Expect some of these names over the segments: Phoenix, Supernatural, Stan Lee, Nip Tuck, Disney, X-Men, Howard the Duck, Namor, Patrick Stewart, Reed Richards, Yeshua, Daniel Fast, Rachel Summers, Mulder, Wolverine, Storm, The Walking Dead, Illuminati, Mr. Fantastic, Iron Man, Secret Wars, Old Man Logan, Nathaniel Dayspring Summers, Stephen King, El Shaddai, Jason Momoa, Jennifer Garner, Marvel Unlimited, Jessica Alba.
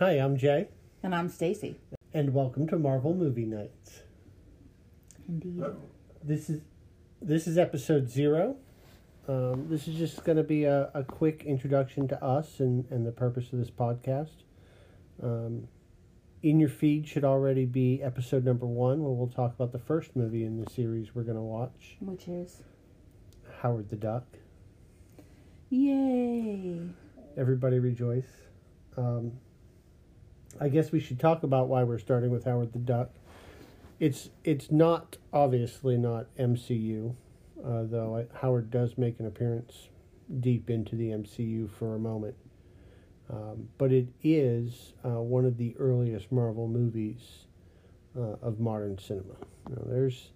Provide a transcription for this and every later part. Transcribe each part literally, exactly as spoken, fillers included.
Hi, I'm Jay. And I'm Stacy. And welcome to Marvel Movie Nights. Indeed. This is this is episode zero. Um, this is just going to be a, a quick introduction to us and, and the purpose of this podcast. Um, in your feed should already be episode number one, where we'll talk about the first movie in the series we're going to watch. Which is? Howard the Duck. Yay! Everybody rejoice. Um... I guess we should talk about why we're starting with Howard the Duck. It's it's not, obviously not M C U, uh, though I, Howard does make an appearance deep into the M C U for a moment. Um, but it is uh, one of the earliest Marvel movies uh, of modern cinema. Now, there's,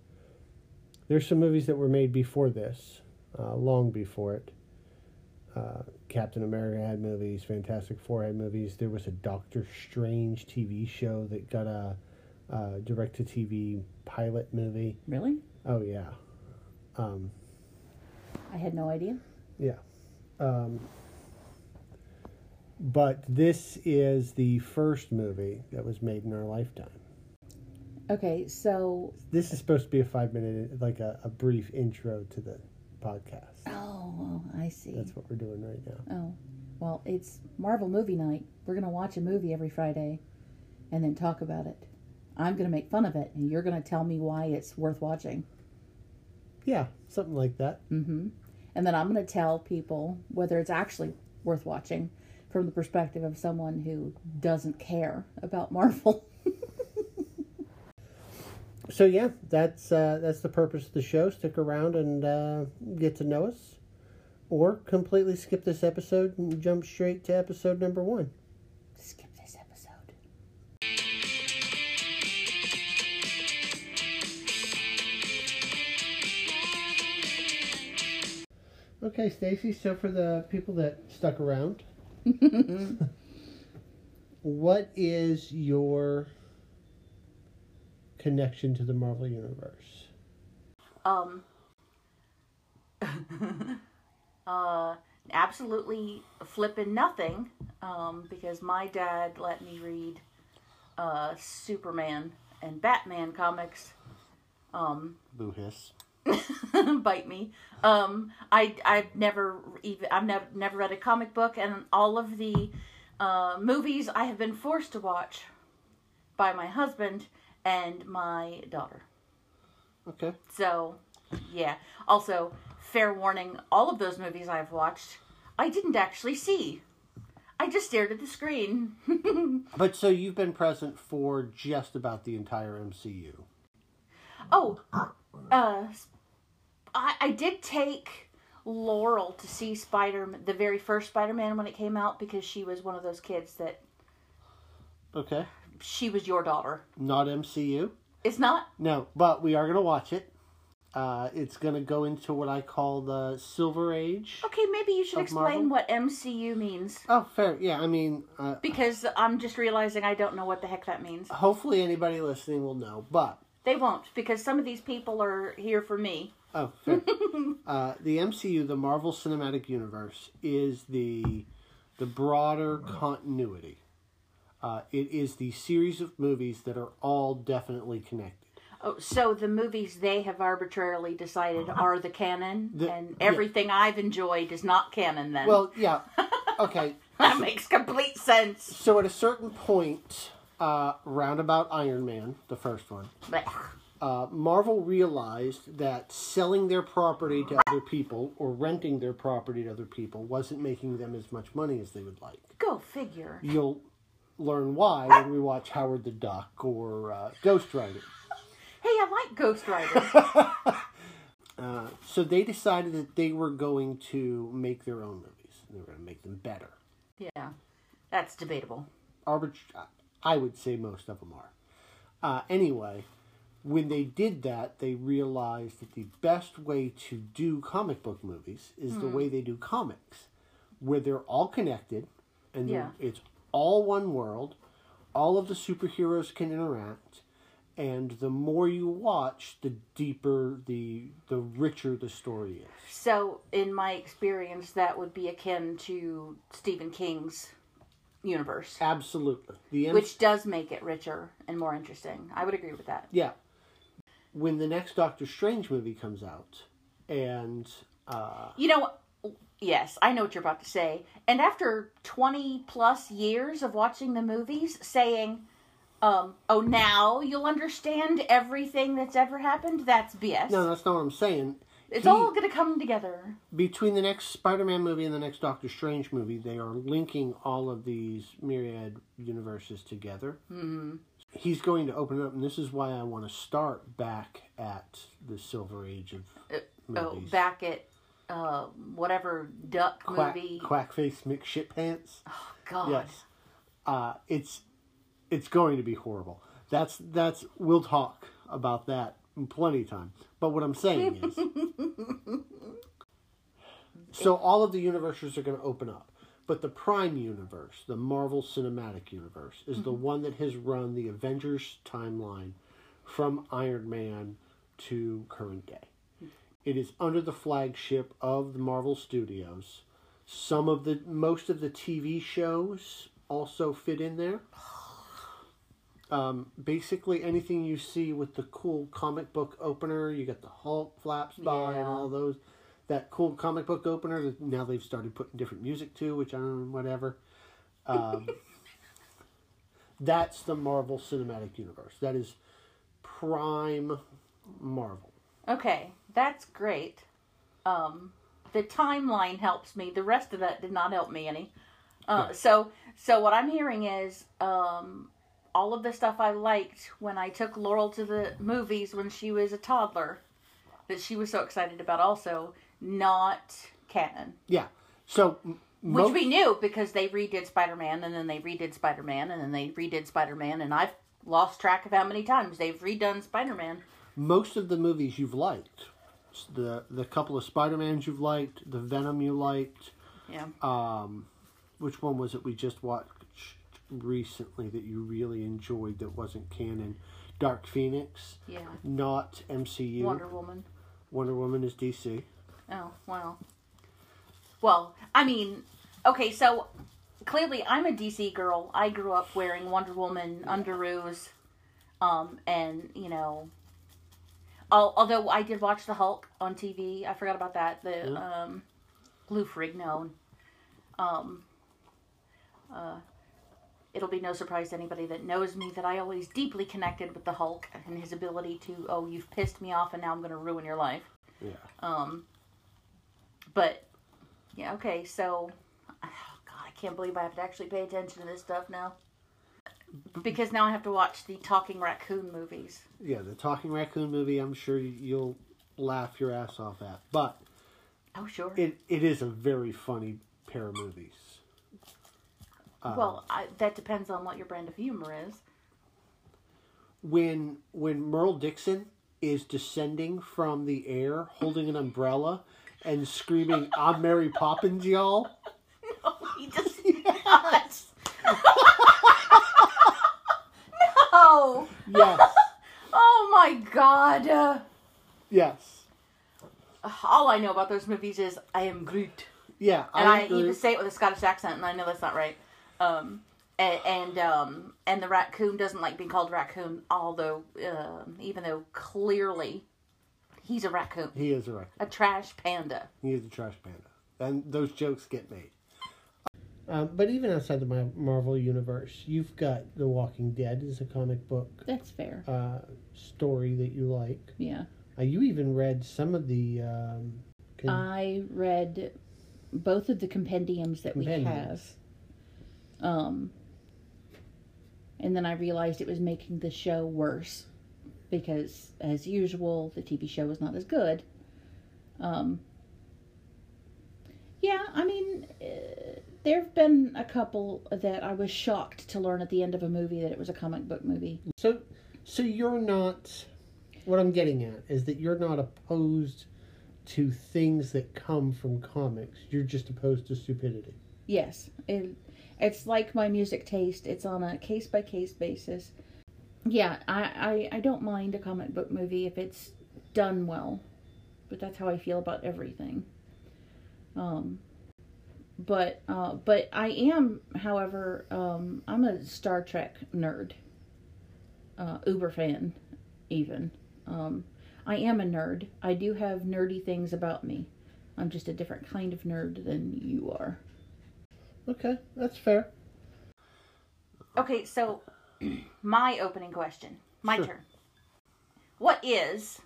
there's some movies that were made before this, uh, long before it. Uh, Captain America had movies, Fantastic Four had movies. There was a Doctor Strange T V show that got a, a direct-to-T V pilot movie. Really? Oh, yeah. Um, I had no idea. Yeah. Um, but this is the first movie that was made in our lifetime. Okay, so... This is supposed to be a five-minute, like a, a brief intro to the podcast. Oh, I see. That's what we're doing right now. Oh, well, it's Marvel Movie Night. We're going to watch a movie every Friday and then talk about it. I'm going to make fun of it, and you're going to tell me why it's worth watching. Yeah, something like that. Mm-hmm. And then I'm going to tell people whether it's actually worth watching from the perspective of someone who doesn't care about Marvel. So yeah, that's uh, that's the purpose of the show. Stick around and uh, get to know us, or completely skip this episode and jump straight to episode number one. Skip this episode. Okay, Stacy. So for the people that stuck around, what is your connection to the Marvel Universe? Um, uh, absolutely flippin' nothing, um, because my dad let me read, uh, Superman and Batman comics, um... Boo hiss. Bite me. Um, I, I've never even, I've never, never read a comic book, and all of the, uh, movies I have been forced to watch by my husband and my daughter. Okay. So, yeah. Also, fair warning, all of those movies I've watched, I didn't actually see. I just stared at the screen. But so you've been present for just about the entire M C U. Oh, uh, I, I did take Laurel to see Spider-Man, the very first Spider-Man when it came out, because she was one of those kids that... Okay. She was your daughter. Not M C U. It's not? No, but we are going to watch it. Uh, it's going to go into what I call the Silver Age. Okay, maybe you should explain Marvel. What M C U means. Oh, fair. Yeah, I mean... Uh, because I'm just realizing I don't know what the heck that means. Hopefully anybody listening will know, but... They won't, because some of these people are here for me. Oh, fair. uh, the M C U, the Marvel Cinematic Universe, is the the broader continuity. Uh, it is the series of movies that are all definitely connected. Oh, so the movies they have arbitrarily decided are the canon, the, and everything yeah. I've enjoyed is not canon then. Well, yeah. Okay. That so, makes complete sense. So at a certain point, uh, roundabout Iron Man, the first one, uh, Marvel realized that selling their property to other people or renting their property to other people wasn't making them as much money as they would like. Go figure. You'll... learn why when we watch Howard the Duck or uh, Ghost Rider. Hey, I like Ghost Rider. uh, so they decided that they were going to make their own movies. They were going to make them better. Yeah, that's debatable. Arbit- I would say most of them are. Uh, anyway, when they did that, they realized that the best way to do comic book movies is mm-hmm. the way they do comics, where they're all connected and yeah. it's all one world, all of the superheroes can interact, and the more you watch, the deeper, the the richer the story is. So, in my experience, that would be akin to Stephen King's universe. Absolutely. The in- Which does make it richer and more interesting. I would agree with that. Yeah. When the next Doctor Strange movie comes out, and... Uh, you know, yes, I know what you're about to say. And after twenty plus years of watching the movies, saying, um, oh, now you'll understand everything that's ever happened, that's B S. No, that's not what I'm saying. It's he, all going to come together. Between the next Spider-Man movie and the next Doctor Strange movie, they are linking all of these myriad universes together. Mm-hmm. He's going to open it up, and this is why I want to start back at the Silver Age of uh, movies. Oh, back at uh, whatever duck Quack, movie. Quackface McShitpants. Oh, God. Yes. Uh, it's, it's going to be horrible. That's, that's, we'll talk about that. Plenty of time. But what I'm saying is... so all of the universes are going to open up. But the Prime Universe, the Marvel Cinematic Universe, is mm-hmm. the one that has run the Avengers timeline from Iron Man to current day. Mm-hmm. It is under the flagship of the Marvel Studios. Some of the... Most of the T V shows also fit in there. Um, basically anything you see with the cool comic book opener, you got the Hulk flaps by yeah. and all those, that cool comic book opener that now they've started putting different music to, which I don't know, whatever. Um, that's the Marvel Cinematic Universe. That is prime Marvel. Okay, that's great. Um, the timeline helps me. The rest of that did not help me any. Uh, right. So, so what I'm hearing is, um... all of the stuff I liked when I took Laurel to the movies when she was a toddler, that she was so excited about, also not canon. Yeah, so most... which we knew because they redid Spider-Man and then they redid Spider-Man and then they redid Spider-Man, and I've lost track of how many times they've redone Spider-Man. Most of the movies you've liked, the the couple of Spider-Mans you've liked, the Venom you liked. Yeah. Um, which one was it we just watched recently that you really enjoyed that wasn't canon? Dark Phoenix. Yeah. Not M C U. Wonder Woman. Wonder Woman is D C. Oh, wow. Well, I mean, okay, so clearly I'm a D C girl. I grew up wearing Wonder Woman underoos, um, and, you know, I'll, although I did watch The Hulk on T V. I forgot about that. The, yeah. um, Lou Ferrigno. Um, uh, It'll be no surprise to anybody that knows me that I always deeply connected with the Hulk and his ability to, oh, you've pissed me off and now I'm going to ruin your life. Yeah. Um. But, yeah, okay, so, oh, God, I can't believe I have to actually pay attention to this stuff now. Because now I have to watch the Talking Raccoon movies. Yeah, the Talking Raccoon movie, I'm sure you'll laugh your ass off at. But, oh, sure. It it is a very funny pair of movies. Uh, well, I, that depends on what your brand of humor is. When when Merle Dixon is descending from the air, holding an umbrella, and screaming, "I'm Mary Poppins, y'all!" No, he does not. No. Yes. Oh my God. Uh, yes. All I know about those movies is I am Groot. Yeah, I and I agree. Even say it with a Scottish accent, and I know that's not right. Um, and, and, um, and the raccoon doesn't like being called raccoon, although, uh, even though clearly he's a raccoon. He is a raccoon. A trash panda. He is a trash panda. And those jokes get made. Um, but even outside the Marvel Universe, you've got The Walking Dead as a comic book. That's fair. Uh, story that you like. Yeah. Uh, you even read some of the, um... Con- I read both of the compendiums that compendiums. we have. Um, and then I realized it was making the show worse because, as usual, the T V show was not as good. Um, yeah, I mean, uh, there have been a couple that I was shocked to learn at the end of a movie that it was a comic book movie. So, so you're not, what I'm getting at is that you're not opposed to things that come from comics. You're just opposed to stupidity. Yes, it, it's like my music taste. It's on a case-by-case basis. Yeah, I, I, I don't mind a comic book movie if it's done well. But that's how I feel about everything. Um, But uh, but I am, however, um, I'm a Star Trek nerd, uh, uber fan, even. Um, I am a nerd. I do have nerdy things about me. I'm just a different kind of nerd than you are. Okay, that's fair. Okay, so my opening question, my sure. turn. What is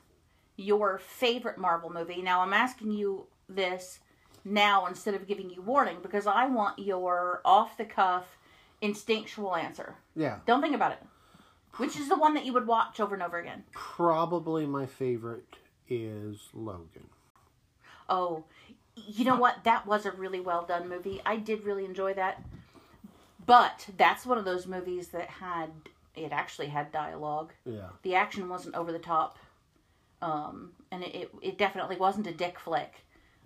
your favorite Marvel movie? Now, I'm asking you this now instead of giving you warning because I want your off-the-cuff, instinctual answer. Yeah. Don't think about it. Which is the one that you would watch over and over again? Probably my favorite is Logan. Oh, you know what? That was a really well-done movie. I did really enjoy that. But that's one of those movies that had, it actually had dialogue. Yeah. The action wasn't over the top. Um, and it, it, it definitely wasn't a dick flick.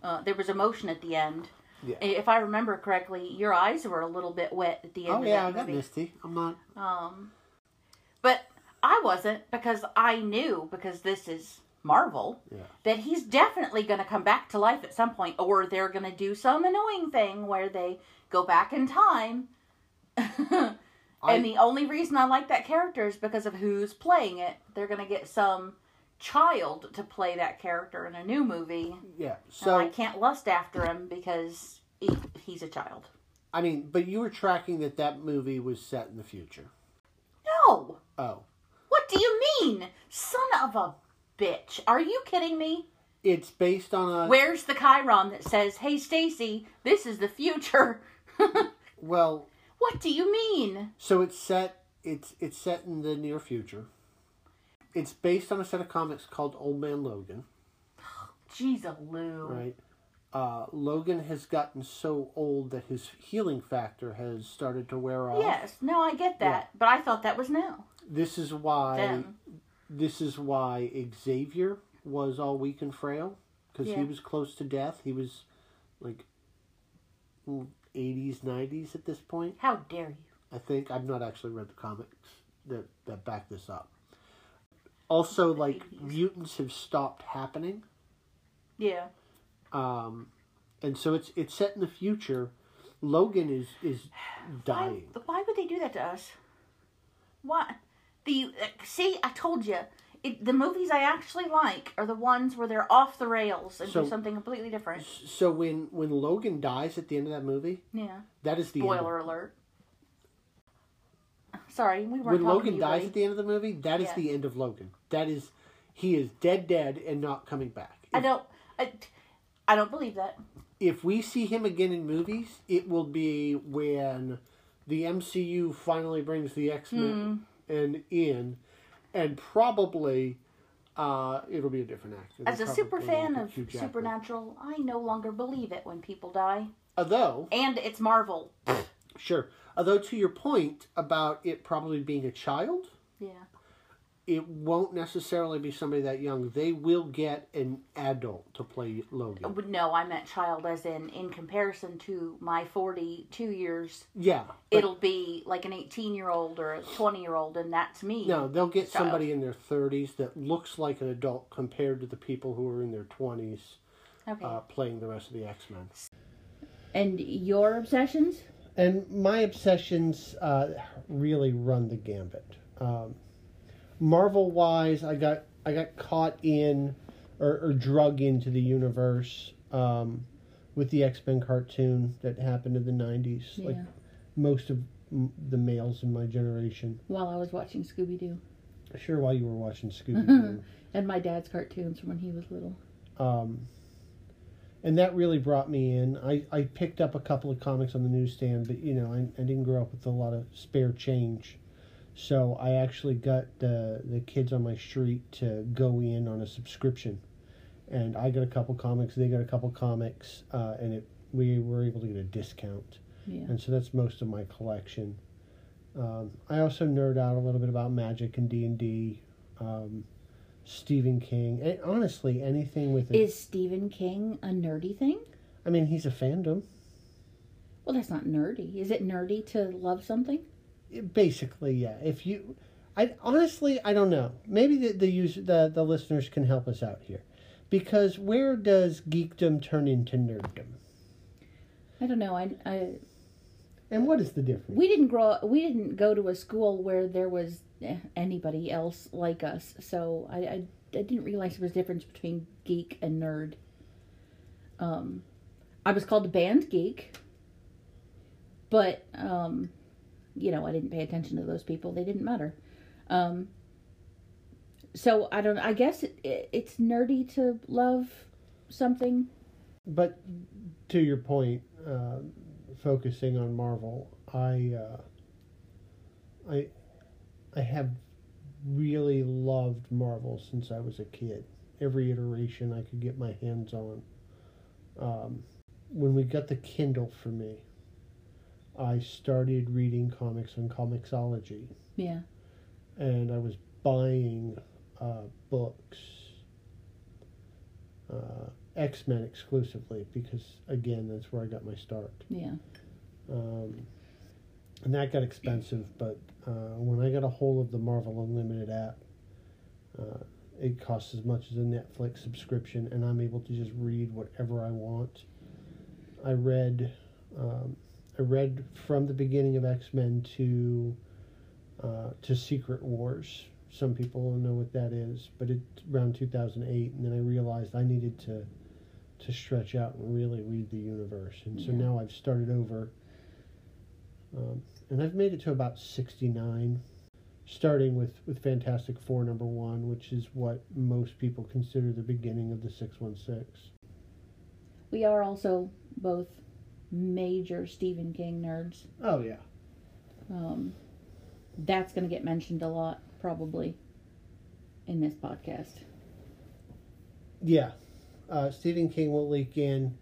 Uh, there was emotion at the end. Yeah. If I remember correctly, your eyes were a little bit wet at the end oh, of yeah, that movie. Oh, yeah, I got misty. I'm not... Um, but I wasn't because I knew, because this is... Marvel, yeah. that he's definitely going to come back to life at some point, or they're going to do some annoying thing where they go back in time. I, and the only reason I like that character is because of who's playing it. They're going to get some child to play that character in a new movie. Yeah, so and I can't lust after him because he, he's a child. I mean, but you were tracking that that movie was set in the future. No. Oh. What do you mean, son of a? Bitch, are you kidding me? It's based on a... Where's the Chiron that says, hey, Stacy, this is the future? Well... What do you mean? So it's set, it's, it's set in the near future. It's based on a set of comics called Old Man Logan. Jeez, a Lou. Right. Uh, Logan has gotten so old that his healing factor has started to wear off. Yes, no, I get that. Yeah. But I thought that was now. This is why... Them. This is why Xavier was all weak and frail, because yeah. he was close to death. He was, like, eighties, nineties at this point. How dare you? I think. I've not actually read the comics that, that back this up. Also, like, mutants have stopped happening. Yeah. Um, and so it's it's set in the future. Logan is, is dying. Why, why would they do that to us? Why? The see, I told you, it, the movies I actually like are the ones where they're off the rails and so, do something completely different. So when, when Logan dies at the end of that movie, yeah, that is the spoiler end of, alert. Sorry, we weren't. When Logan to you, dies buddy. At the end of the movie, that is yeah. the end of Logan. That is, he is dead, dead, and not coming back. If, I don't, I, I don't believe that. If we see him again in movies, it will be when the M C U finally brings the X-Men. Mm. And in, and probably, uh, it'll be a different actor. As a super fan of Supernatural, I no longer believe it when people die. Although... And it's Marvel. Sure. Although, to your point about it probably being a child... Yeah. It won't necessarily be somebody that young. They will get an adult to play Logan. No, I meant child as in, in comparison to my forty-two years. Yeah. It'll be like an eighteen-year-old or a twenty-year-old, and that's me. No, they'll get so. somebody in their thirties that looks like an adult compared to the people who are in their twenties okay. uh, playing the rest of the X-Men. And your obsessions? And my obsessions uh, really run the gambit. Um... Marvel-wise, I got I got caught in or, or drug into the universe um, with the X-Men cartoon that happened in the nineties. Yeah. Like most of m- the males in my generation. While I was watching Scooby-Doo. Sure, while you were watching Scooby-Doo. And my dad's cartoons from when he was little. Um, and that really brought me in. I, I picked up a couple of comics on the newsstand, but, you know, I, I didn't grow up with a lot of spare change. So I actually got the the kids on my street to go in on a subscription, and I got a couple comics. They got a couple comics, uh, and it we were able to get a discount, yeah. and so that's most of my collection. Um, I also nerd out a little bit about magic and D and D, um, Stephen King, and honestly anything with. Is Stephen King a nerdy thing? I mean, he's a fandom. Well, that's not nerdy. Is it nerdy to love something? Basically, yeah. If you, I honestly, I don't know. Maybe the the, user, the the listeners can help us out here, because where does geekdom turn into nerddom? I don't know. I, I And what is the difference? We didn't grow up, we didn't go to a school where there was anybody else like us. So I, I, I didn't realize there was a difference between geek and nerd. Um, I was called a band geek, but, um, you know, I didn't pay attention to those people. They didn't matter. Um, so I don't, I guess it, it, it's nerdy to love something. But to your point, uh, focusing on Marvel, I, uh, I, I have really loved Marvel since I was a kid. Every iteration I could get my hands on. Um, when we got the Kindle for me, I started reading comics on Comixology. Yeah. And I was buying uh, books, uh, X-Men exclusively, because, again, that's where I got my start. Yeah. Um, and that got expensive, but uh, when I got a hold of the Marvel Unlimited app, uh, it costs as much as a Netflix subscription, and I'm able to just read whatever I want. I read, um, I read from the beginning of X-Men to uh, to Secret Wars. Some people don't know what that is, but it's around two thousand eight, and then I realized I needed to to stretch out and really read the universe, and so yeah. now I've started over, um, and I've made it to about sixty-nine. Starting with, with Fantastic Four number one, which is what most people consider the beginning of the six one six. We are also both major Stephen King nerds. Oh, yeah. Um, that's going to get mentioned a lot, probably, in this podcast. Yeah. Uh, Stephen King will leak in.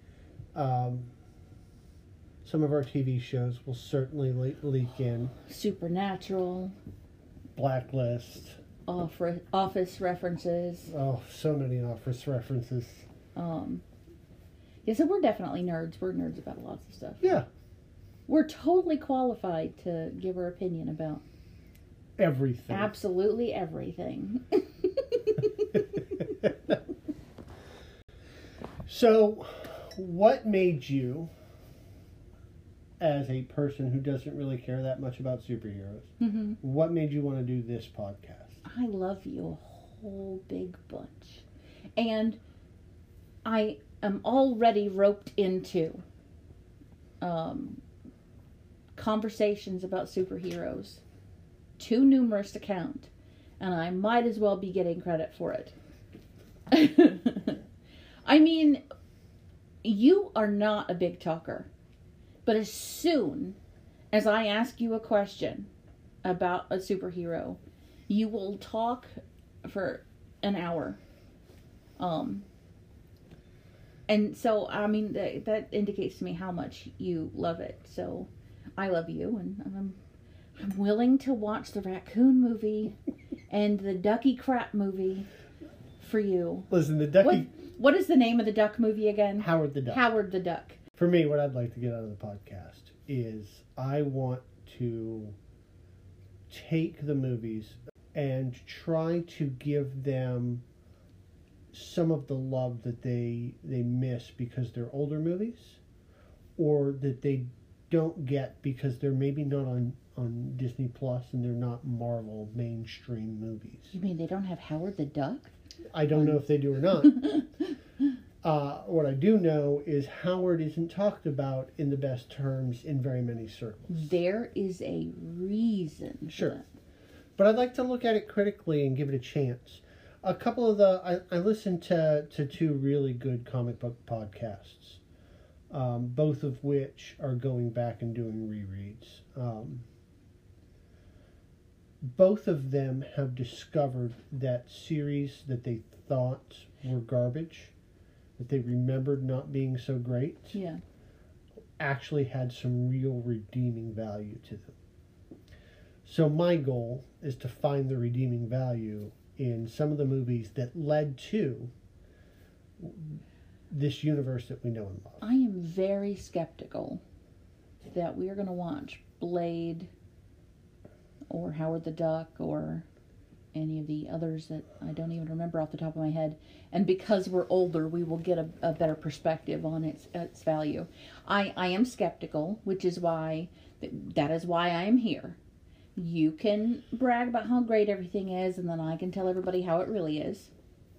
Um, some of our T V shows will certainly le- leak in. Supernatural. Blacklist. Office, office references. Oh, so many Office references. Um, yeah, so we're definitely nerds. We're nerds about lots of stuff. Yeah. We're totally qualified to give our opinion about... everything. Absolutely everything. So, what made you, as a person who doesn't really care that much about superheroes, mm-hmm. what made you want to do this podcast? I love you a whole big bunch. And I am already roped into um, conversations about superheroes. Too numerous to count. And I might as well be getting credit for it. I mean, you are not a big talker. But as soon as I ask you a question about a superhero, you will talk for an hour. Um, and so, I mean, that, that indicates to me how much you love it. So, I love you, and I'm, I'm willing to watch the raccoon movie and the ducky crap movie for you. Listen, the ducky... What, what is the name of the duck movie again? Howard the Duck. Howard the Duck. For me, what I'd like to get out of the podcast is I want to take the movies and try to give them some of the love that they they miss because they're older movies, or that they don't get because they're maybe not on, on Disney Plus and they're not Marvel mainstream movies. You mean they don't have Howard the Duck? I don't um... know if they do or not. Uh, what I do know is Howard isn't talked about in the best terms in very many circles. There is a reason. Sure. For that. But I'd like to look at it critically and give it a chance. A couple of the... I, I listened to, to two really good comic book podcasts, um, both of which are going back and doing rereads. Um, both of them have discovered that series that they thought were garbage... that they remembered not being so great, yeah, actually had some real redeeming value to them. So my goal is to find the redeeming value in some of the movies that led to this universe that we know and love. I am very skeptical that we are going to watch Blade or Howard the Duck or any of the others that I don't even remember off the top of my head. And because we're older, we will get a, a better perspective on its its value. I, I am skeptical, which is why, that is why I am here. You can brag about how great everything is, and then I can tell everybody how it really is.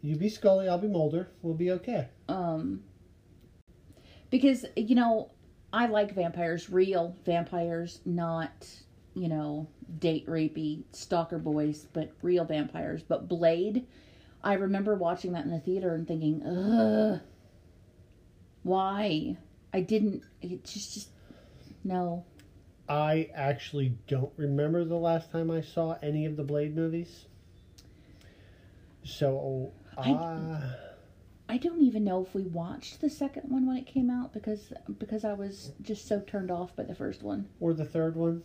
You be Scully, I'll be Mulder. We'll be okay. Um, because, you know, I like vampires. Real vampires, not... you know, date rapey stalker boys, but real vampires. But Blade, I remember watching that in the theater and thinking, ugh, why? I didn't, it just, just, no. I actually don't remember the last time I saw any of the Blade movies. So, uh... I, I don't even know if we watched the second one when it came out, because because I was just so turned off by the first one. Or the third one.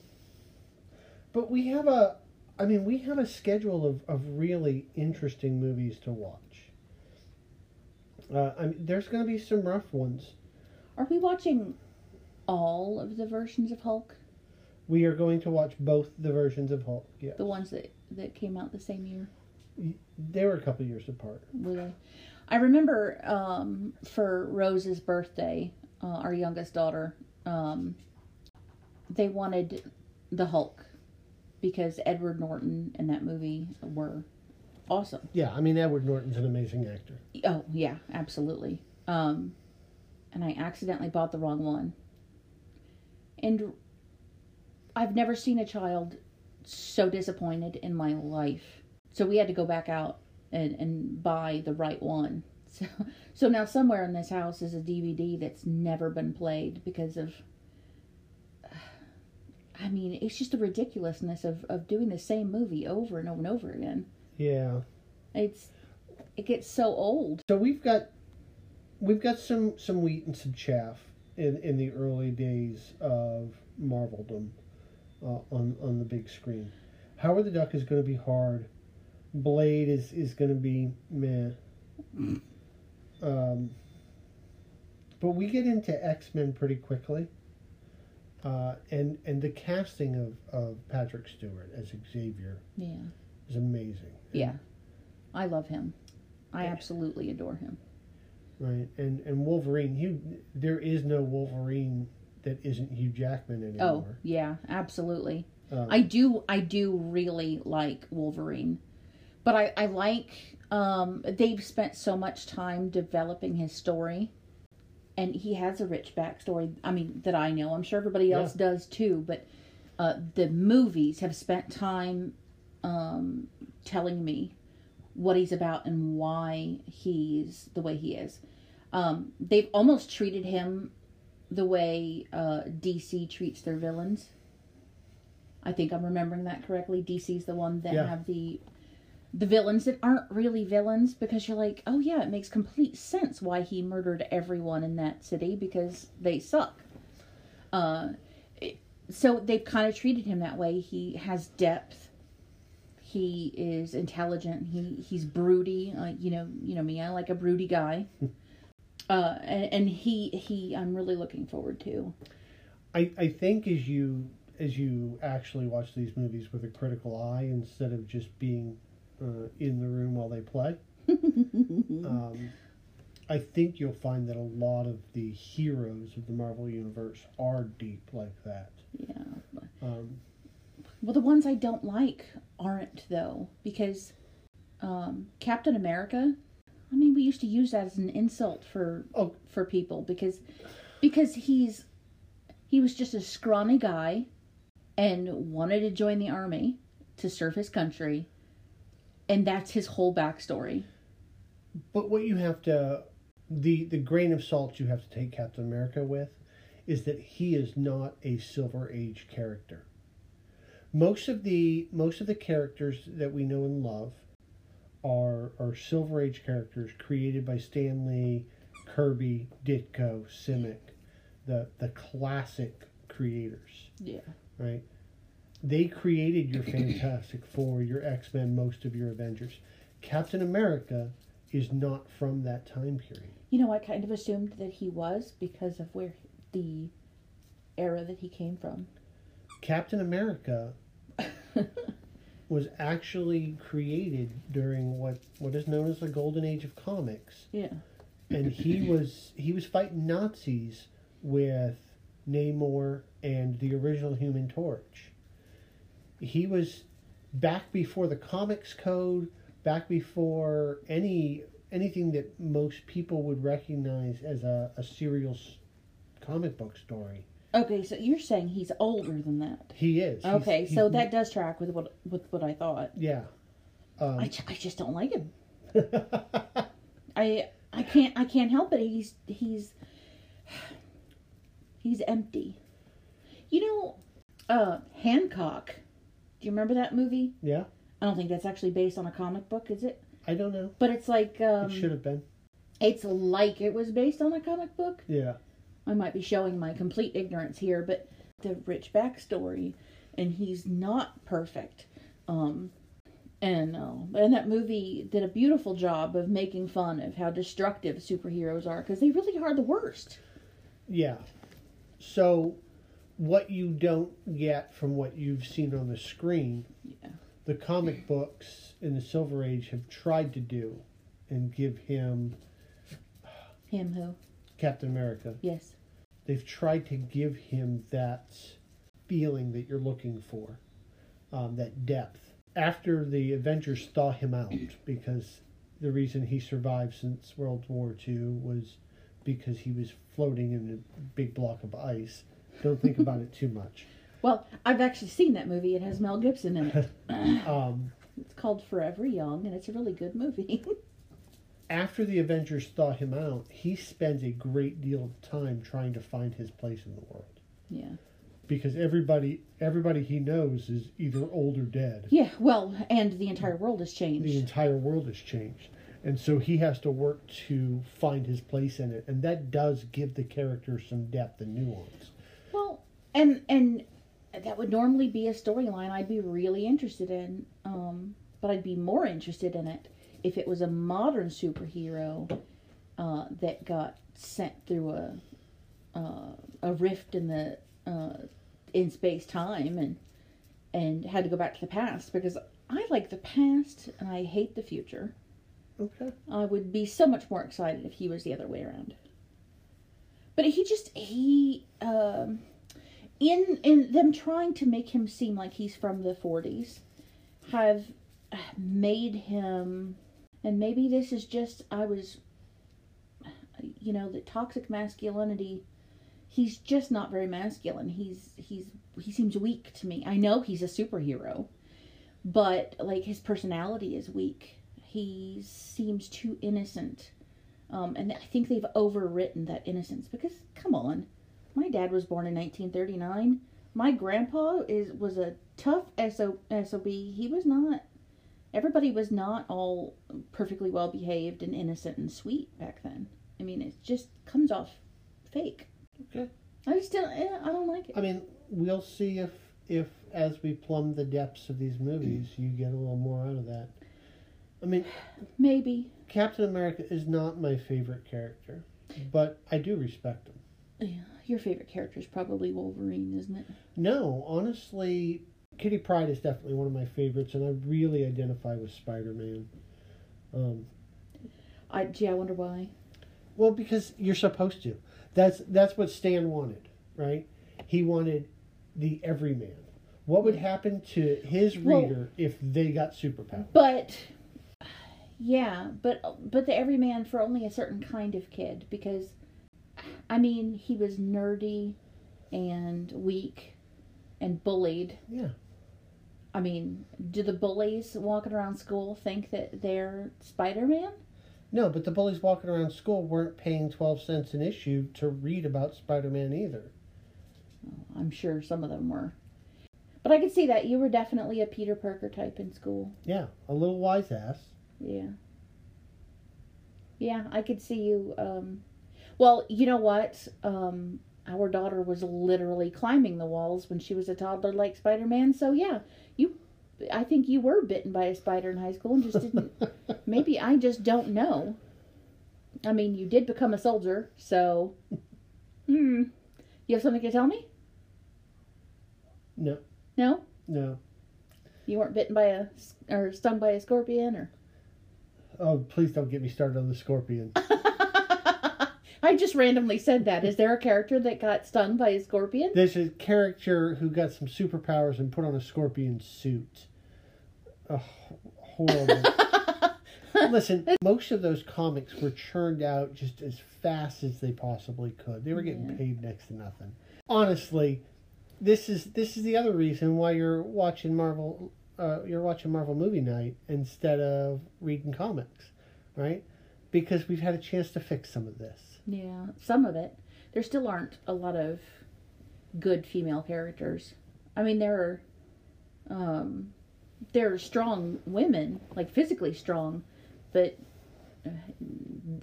But we have a, I mean, we have a schedule of, of really interesting movies to watch. Uh, I mean, there's going to be some rough ones. Are we watching all of the versions of Hulk? We are going to watch both the versions of Hulk, yes. The ones that, that came out the same year? They were a couple years apart. Really? I remember um, for Rose's birthday, uh, our youngest daughter, um, they wanted the Hulk. Because Edward Norton and that movie were awesome. Yeah, I mean, Edward Norton's an amazing actor. Oh, yeah, absolutely. Um, and I accidentally bought the wrong one. And I've never seen a child so disappointed in my life. So we had to go back out and, and buy the right one. So, so now somewhere in this house is a D V D that's never been played because of... I mean, it's just the ridiculousness of, of doing the same movie over and over and over again. Yeah. It's, it gets so old. So we've got, we've got some, some wheat and some chaff in, in the early days of Marveldom uh, on, on the big screen. Howard the Duck is going to be hard. Blade is, is going to be meh. Um, but we get into X-Men pretty quickly. Uh, and, and the casting of, of Patrick Stewart as Xavier yeah. is amazing. Yeah. I love him. I yeah. absolutely adore him. Right. And and Wolverine, Hugh, there is no Wolverine that isn't Hugh Jackman anymore. Oh, yeah, absolutely. Um, I do I do really like Wolverine. But I, I like, um, they've spent so much time developing his story. And he has a rich backstory, I mean, that I know. I'm sure everybody else yeah. does, too. But uh, the movies have spent time um, telling me what he's about and why he's the way he is. Um, they've almost treated him the way uh, D C treats their villains. I think I'm remembering that correctly. D C's the one that yeah. have the... the villains that aren't really villains, because you're like, oh yeah, it makes complete sense why he murdered everyone in that city, because they suck. Uh, it, so they've kind of treated him that way. He has depth. He is intelligent. He he's broody. Uh, you know, you know me. I like a broody guy. uh, and, and he he, I'm really looking forward to. I I think as you as you actually watch these movies with a critical eye instead of just being Uh, in the room while they play. um, I think you'll find that a lot of the heroes of the Marvel Universe are deep like that. Yeah. Um, well, the ones I don't like aren't, though, because um, Captain America, I mean, we used to use that as an insult for oh. for people because because he's he was just a scrawny guy and wanted to join the army to serve his country. And that's his whole backstory. But what you have to... The, the grain of salt you have to take Captain America with is that he is not a Silver Age character. Most of the most of the characters that we know and love are, are Silver Age characters created by Stan Lee, Kirby, Ditko, Simic. The, the classic creators. Yeah. Right? They created your Fantastic Four, your X-Men, most of your Avengers. Captain America is not from that time period. You know, I kind of assumed that he was because of where the era that he came from. Captain America was actually created during what what is known as the Golden Age of comics. Yeah. And he was he was fighting Nazis with Namor and the original Human Torch. He was back before the comics code, back before any anything that most people would recognize as a, a serial comic book story. Okay, so you're saying he's older than that. He is. Okay, he's, so he's, that does track with what with what I thought. Yeah. Um, I, I just don't like him. I I can't I can't help it. He's he's he's empty. You know, uh, Hancock. Do you remember that movie? Yeah. I don't think that's actually based on a comic book, is it? I don't know. But it's like um, it should have been. It's like it was based on a comic book. Yeah. I might be showing my complete ignorance here, but the rich backstory, and he's not perfect. Um, and uh, and that movie did a beautiful job of making fun of how destructive superheroes are, because they really are the worst. Yeah. So, what you don't get from what you've seen on the screen, yeah. the comic books in the Silver Age have tried to do, and give him... Him who? Captain America. Yes. They've tried to give him that feeling that you're looking for, um, that depth. After the Avengers thaw him out, because the reason he survived since World War Two was because he was floating in a big block of ice. Don't think about it too much. Well, I've actually seen that movie. It has Mel Gibson in it. um, it's called Forever Young, and it's a really good movie. After the Avengers thaw him out, he spends a great deal of time trying to find his place in the world. Yeah. Because everybody everybody he knows is either old or dead. Yeah, well, and the entire world has changed. The entire world has changed. And so he has to work to find his place in it. And that does give the character some depth and nuance. Well, and and that would normally be a storyline I'd be really interested in. Um, but I'd be more interested in it if it was a modern superhero uh, that got sent through a uh, a rift in the uh, in space time and and had to go back to the past, because I like the past and I hate the future. Okay. I would be so much more excited if he was the other way around. But he just he um, in in them trying to make him seem like he's from the forties have made him. And maybe this is just, I was, you know, the toxic masculinity, he's just not very masculine. He's, he's, he seems weak to me. I know he's a superhero, but, like, his personality is weak. He seems too innocent. Um, and I think they've overwritten that innocence, because, come on, my dad was born in nineteen thirty-nine. My grandpa is was a tough S O B. He was not... Everybody was not all perfectly well-behaved and innocent and sweet back then. I mean, it just comes off fake. Okay. I just don't, I don't like it. I mean, we'll see if, if as we plumb the depths of these movies, you get a little more out of that. I mean... Maybe. Captain America is not my favorite character, but I do respect him. Yeah, your favorite character is probably Wolverine, isn't it? No, honestly... Kitty Pryde is definitely one of my favorites, and I really identify with Spider-Man. Um, I, gee, I wonder why. Well, because you're supposed to. That's that's what Stan wanted, right? He wanted the everyman. What would happen to his reader well, if they got superpowers? But, yeah, but but the everyman for only a certain kind of kid, because, I mean, he was nerdy and weak and bullied. Yeah. I mean, do the bullies walking around school think that they're Spider-Man? No, but the bullies walking around school weren't paying twelve cents an issue to read about Spider-Man either. Oh, I'm sure some of them were. But I could see that. You were definitely a Peter Parker type in school. Yeah, a little wise ass. Yeah. Yeah, I could see you. Um... Well, you know what? Um... Our daughter was literally climbing the walls when she was a toddler like Spider-Man. So, yeah, you, I think you were bitten by a spider in high school and just didn't, maybe I just don't know. I mean, you did become a soldier, so, hmm. You have something to tell me? No. No? No. You weren't bitten by a, or stung by a scorpion, or? Oh, please don't get me started on the scorpion. I just randomly said that. Is there a character that got stung by a scorpion? There's a character who got some superpowers and put on a scorpion suit. Oh, horrible. Listen, most of those comics were churned out just as fast as they possibly could. They were getting yeah. paid next to nothing. Honestly, this is this is the other reason why you're watching Marvel. Uh, you're watching Marvel movie night instead of reading comics, right? Because we've had a chance to fix some of this. Yeah, some of it. There still aren't a lot of good female characters. I mean, there are um, there are strong women, like physically strong, but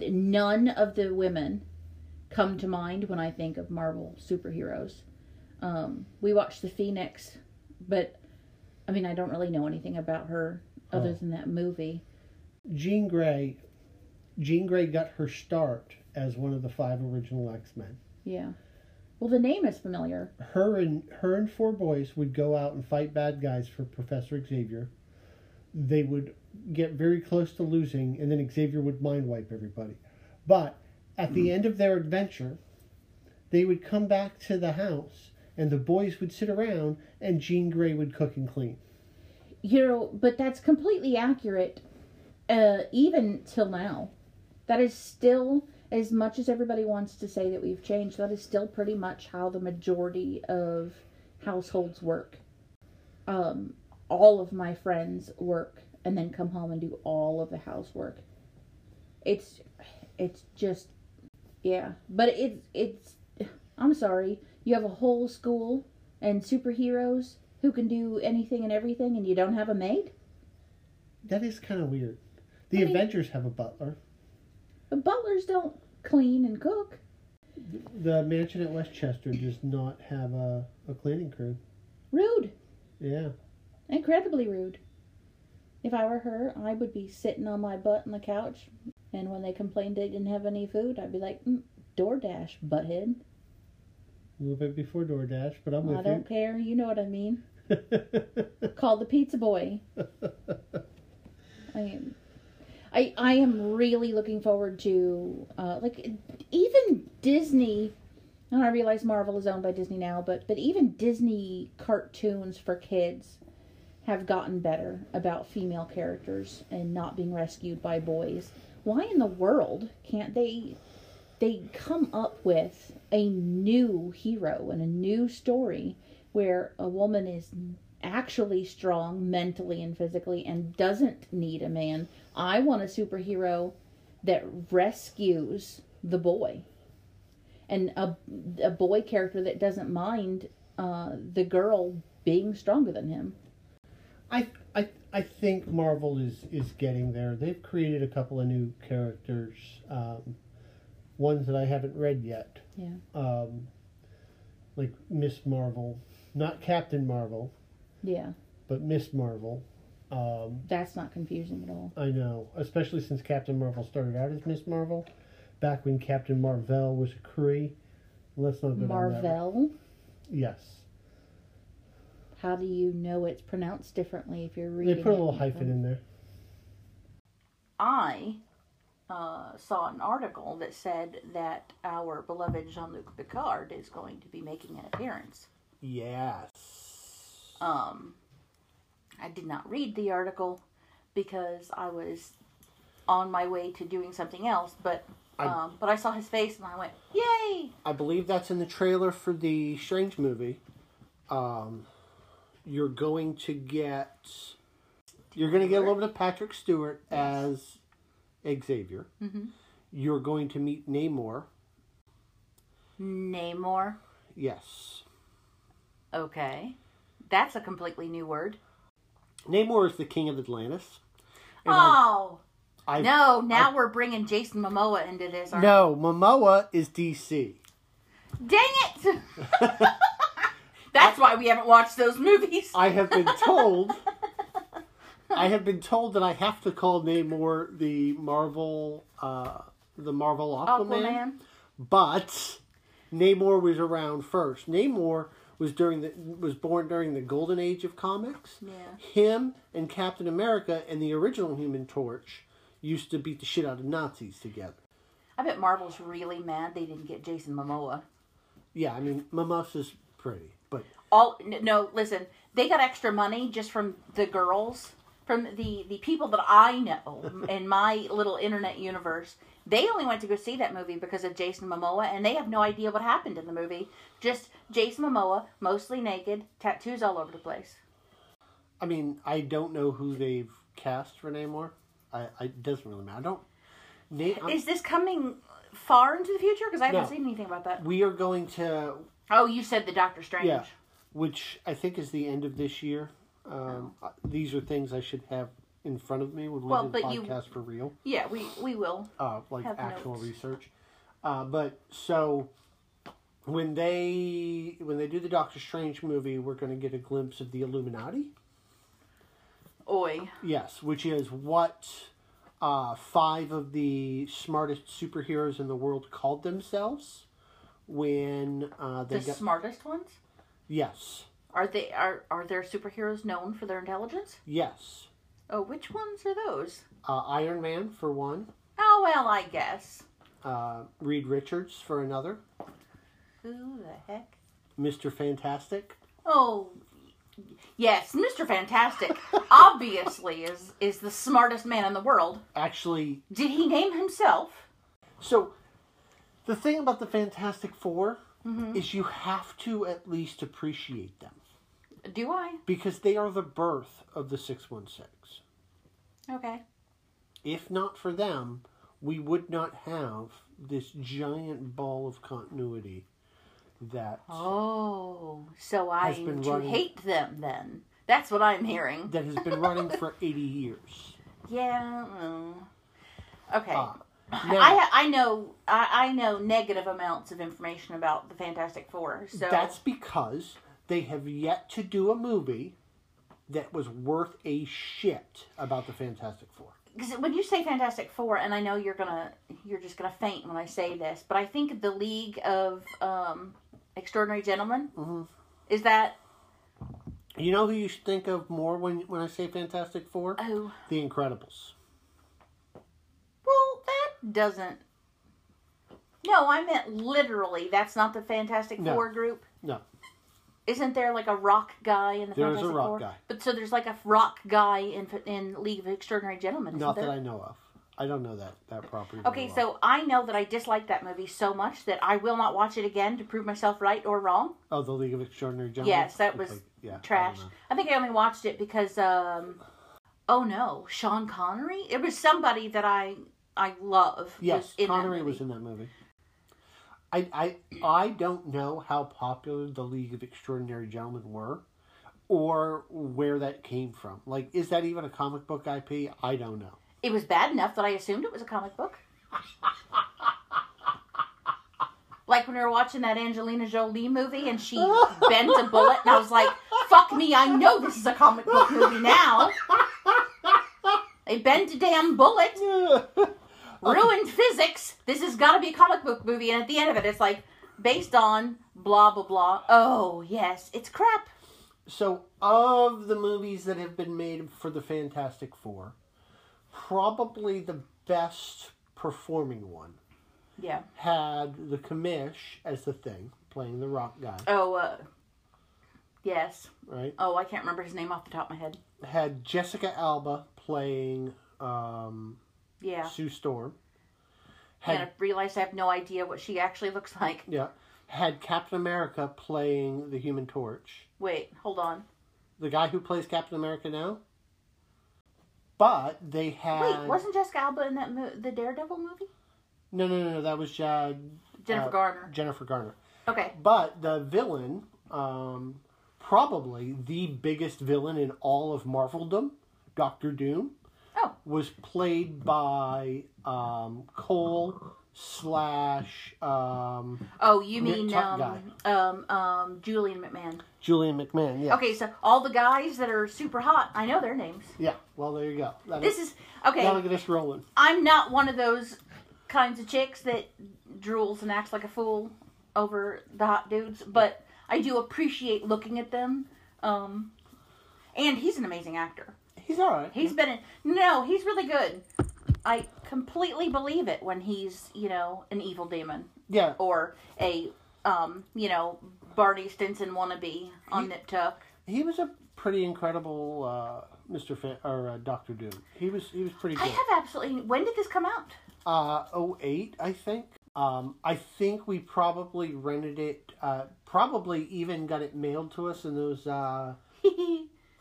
none of the women come to mind when I think of Marvel superheroes. Um, we watched the Phoenix, but I mean, I don't really know anything about her other oh. than that movie. Jean Grey, Jean Grey got her start as one of the five original X-Men. Yeah. Well, the name is familiar. Her and her and four boys would go out and fight bad guys for Professor Xavier. They would get very close to losing, and then Xavier would mind wipe everybody. But at mm. the end of their adventure, they would come back to the house, and the boys would sit around, and Jean Grey would cook and clean. You know, but that's completely accurate, uh, even till now. That is still, as much as everybody wants to say that we've changed, that is still pretty much how the majority of households work. Um, all of my friends work and then come home and do all of the housework. It's, it's just, yeah. But it, it's, I'm sorry. You have a whole school and superheroes who can do anything and everything, and you don't have a maid? That is kind of weird. The I mean, Avengers have a butler. But butlers don't clean and cook. The mansion at Westchester does not have a, a cleaning crew. Rude. Yeah. Incredibly rude. If I were her, I would be sitting on my butt on the couch, and when they complained they didn't have any food, I'd be like, mm, DoorDash, butthead. A little bit before DoorDash, but I'm well, with you. I don't you. care. You know what I mean. Call the pizza boy. I am, I, I am really looking forward to, uh, like, even Disney, and I realize Marvel is owned by Disney now, but, but even Disney cartoons for kids have gotten better about female characters and not being rescued by boys. Why in the world can't they... They come up with a new hero and a new story where a woman is actually strong mentally and physically and doesn't need a man. I want a superhero that rescues the boy. And a, a boy character that doesn't mind uh, the girl being stronger than him. I I I think Marvel is, is getting there. They've created a couple of new characters. Um Ones that I haven't read yet. Yeah. Um, like Miss Marvel. Not Captain Marvel. Yeah. But Miss Marvel. Um, That's not confusing at all. I know. Especially since Captain Marvel started out as Miss Marvel. Back when Captain Marvel was a Kree. Let's not go Marvel? down that road. Yes. How do you know it's pronounced differently if you're reading it? They put a little hyphen in there. I... Uh, saw an article that said that our beloved Jean-Luc Picard is going to be making an appearance. Yes. Um, I did not read the article because I was on my way to doing something else, but um, I, but I saw his face and I went, yay! I believe that's in the trailer for the Strange movie. Um, you're going to get... You're going to get a little bit of Patrick Stewart yes. as... Xavier. Mm-hmm. You're going to meet Namor. Namor? Yes. Okay. That's a completely new word. Namor is the king of Atlantis. And oh! I've, I've, no, now I've, we're bringing Jason Momoa into this, aren't no, we? No, Momoa is D C. Dang it! That's I, why we haven't watched those movies. I have been told... I have been told that I have to call Namor the Marvel, uh, the Marvel Aquaman, Aquaman, but Namor was around first. Namor was during the was born during the Golden Age of comics. Yeah. Him and Captain America and the original Human Torch used to beat the shit out of Nazis together. I bet Marvel's really mad they didn't get Jason Momoa. Yeah, I mean, Mimosa's pretty, but all no. Listen, they got extra money just from the girls, from the the people that I know in my little internet universe. They only went to go see that movie because of Jason Momoa, and they have no idea what happened in the movie. Just Jason Momoa, mostly naked, tattoos all over the place. I mean, I don't know who they've cast for Namor. I, I it doesn't really matter. I don't. Na- Is this coming far into the future? Because I haven't no, seen anything about that. We are going to. Oh, you said the Doctor Strange. Yeah, which I think is the end of this year. Um, oh. These are things I should have in front of me when we well, do the podcast you, for real. Yeah, we, we will. Uh, like have actual notes. Research. Uh, but so when they when they do the Doctor Strange movie, we're going to get a glimpse of the Illuminati. Oi. Yes, which is what uh, five of the smartest superheroes in the world called themselves when uh, they the got... smartest ones. Yes. Are they are are their superheroes known for their intelligence? Yes. Oh, which ones are those? Uh, Iron Man for one. Oh well, I guess. Uh, Reed Richards for another. Who the heck? Mister Fantastic. Oh. Yes, Mister Fantastic obviously is, is the smartest man in the world. Actually... Did he name himself? So, the thing about the Fantastic Four mm-hmm. is you have to at least appreciate them. Do I? Because they are the birth of the six one six. Okay. If not for them, we would not have this giant ball of continuity that oh, so I has been to running, hate them then. That's what I'm hearing. That has been running for eighty years. Yeah. Okay. Uh, now, I I know I, I know negative amounts of information about the Fantastic Four. So that's because they have yet to do a movie that was worth a shit about the Fantastic Four. Because when you say Fantastic Four, and I know you're gonna you're just gonna faint when I say this, but I think the League of um, Extraordinary Gentlemen mm-hmm. is that. You know who you should think of more when when I say Fantastic Four? Oh, The Incredibles. Well, that doesn't. No, I meant literally. That's not the Fantastic no. Four group. No. Isn't there like a rock guy in the there's Fantastic Four? There's a rock Four? guy. But so there's like a rock guy in in League of Extraordinary Gentlemen. Not there? That I know of. I don't know that, that property. Okay, so well. I know that I dislike that movie so much that I will not watch it again to prove myself right or wrong. Oh, the League of Extraordinary Gentlemen? Yes, that was like, yeah, trash. I, I think I only watched it because, um, oh no, Sean Connery? It was somebody that I I love. Yes, was Connery was in that movie. I, I I don't know how popular the League of Extraordinary Gentlemen were or where that came from. Like, is that even a comic book I P? I don't know. It was bad enough that I assumed it was a comic book. Like when we were watching that Angelina Jolie movie and she bent a bullet and I was like, fuck me, I know this is a comic book movie now. They bent a damn bullet. Ruined physics. This has got to be a comic book movie, and at the end of it, it's like based on blah blah blah. Oh yes, it's crap. So, of the movies that have been made for the Fantastic Four, probably the best performing one. Yeah. Had the commish as the Thing, playing the rock guy. Oh, uh, yes. Right. Oh, I can't remember his name off the top of my head. Had Jessica Alba playing. Um, Yeah. Sue Storm. Had, and I realized I have no idea what she actually looks like. Yeah. Had Captain America playing the Human Torch. Wait, hold on. The guy who plays Captain America now? But they had... Wait, wasn't Jessica Alba in that mo- the Daredevil movie? No, no, no, no. That was... Uh, Jennifer uh, Garner. Jennifer Garner. Okay. But the villain, um, probably the biggest villain in all of Marveldom, Doctor Doom... Oh. Was played by um, Cole slash. Um, oh, you mean um, um, um, Julian McMahon? Julian McMahon, yeah. Okay, so all the guys that are super hot, I know their names. Yeah, well, there you go. That this is, is okay. Gotta get us rolling. I'm not one of those kinds of chicks that drools and acts like a fool over the hot dudes, but I do appreciate looking at them. Um, and he's an amazing actor. He's alright. He's been in... No, he's really good. I completely believe it when he's, you know, an evil demon. Yeah. Or a, um, you know, Barney Stinson wannabe on Nip Tuck. He was a pretty incredible uh, Mister Fan, or uh, Doctor Doom. He was he was pretty good. I have absolutely... When did this come out? Uh, oh eight, I think. Um, I think we probably rented it, uh, probably even got it mailed to us in those... Uh,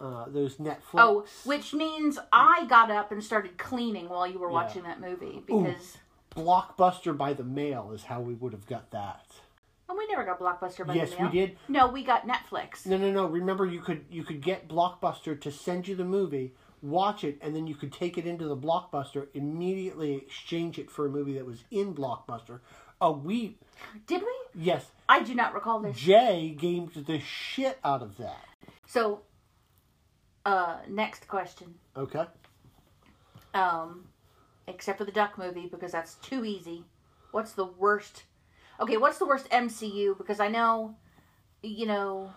Uh, those Netflix. Oh, which means I got up and started cleaning while you were yeah. watching that movie because Ooh, Blockbuster by the mail is how we would have got that. Oh, we never got Blockbuster by yes, the mail. Yes, we did. No, we got Netflix. No, no, no. Remember, you could you could get Blockbuster to send you the movie, watch it, and then you could take it into the Blockbuster, immediately exchange it for a movie that was in Blockbuster. Uh, we did we? Yes. I do not recall this. Jay gamed the shit out of that. So. Uh, next question. Okay. Um, except for the Duck movie, because that's too easy. What's the worst... Okay, what's the worst M C U? Because I know, you know...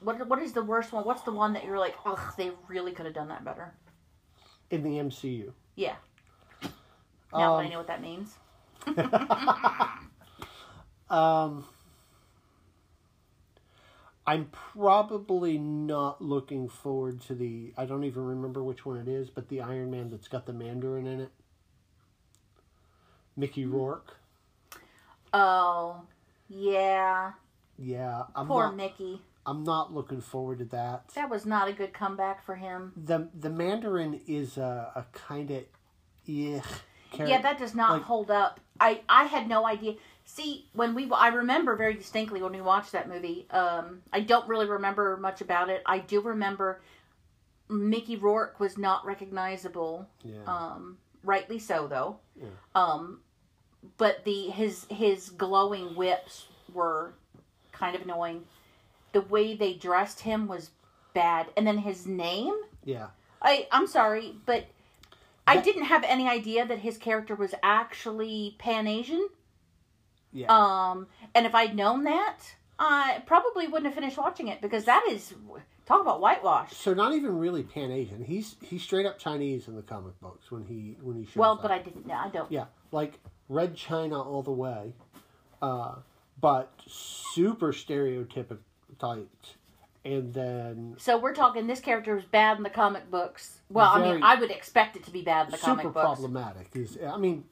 What What is the worst one? What's the one that you're like, ugh, they really could have done that better? In the M C U. Yeah. Now um, that I know what that means. um... I'm probably not looking forward to the... I don't even remember which one it is, but the Iron Man that's got the Mandarin in it. Mickey Rourke. Oh, yeah. Yeah. I'm Poor not, Mickey. I'm not looking forward to that. That was not a good comeback for him. The The Mandarin is a, a kind of... Yeah, that does not like, hold up. I, I had no idea... See, when we, I remember very distinctly when we watched that movie, um, I don't really remember much about it. I do remember Mickey Rourke was not recognizable. Yeah. Um, rightly so, though. Yeah. Um, but the, his, his glowing whips were kind of annoying. The way they dressed him was bad. And then his name? Yeah. I, I'm sorry, but that... I didn't have any idea that his character was actually Pan-Asian. Yeah. Um, and if I'd known that, I probably wouldn't have finished watching it because that is, talk about whitewash. So not even really Pan-Asian. He's he's straight up Chinese in the comic books when he when he shows Well, up. But I didn't. No, I don't. Yeah, like Red China all the way, uh, but super stereotypical. And then so we're talking this character is bad in the comic books. Well, I mean, I would expect it to be bad in the comic books. Super problematic. Is I mean.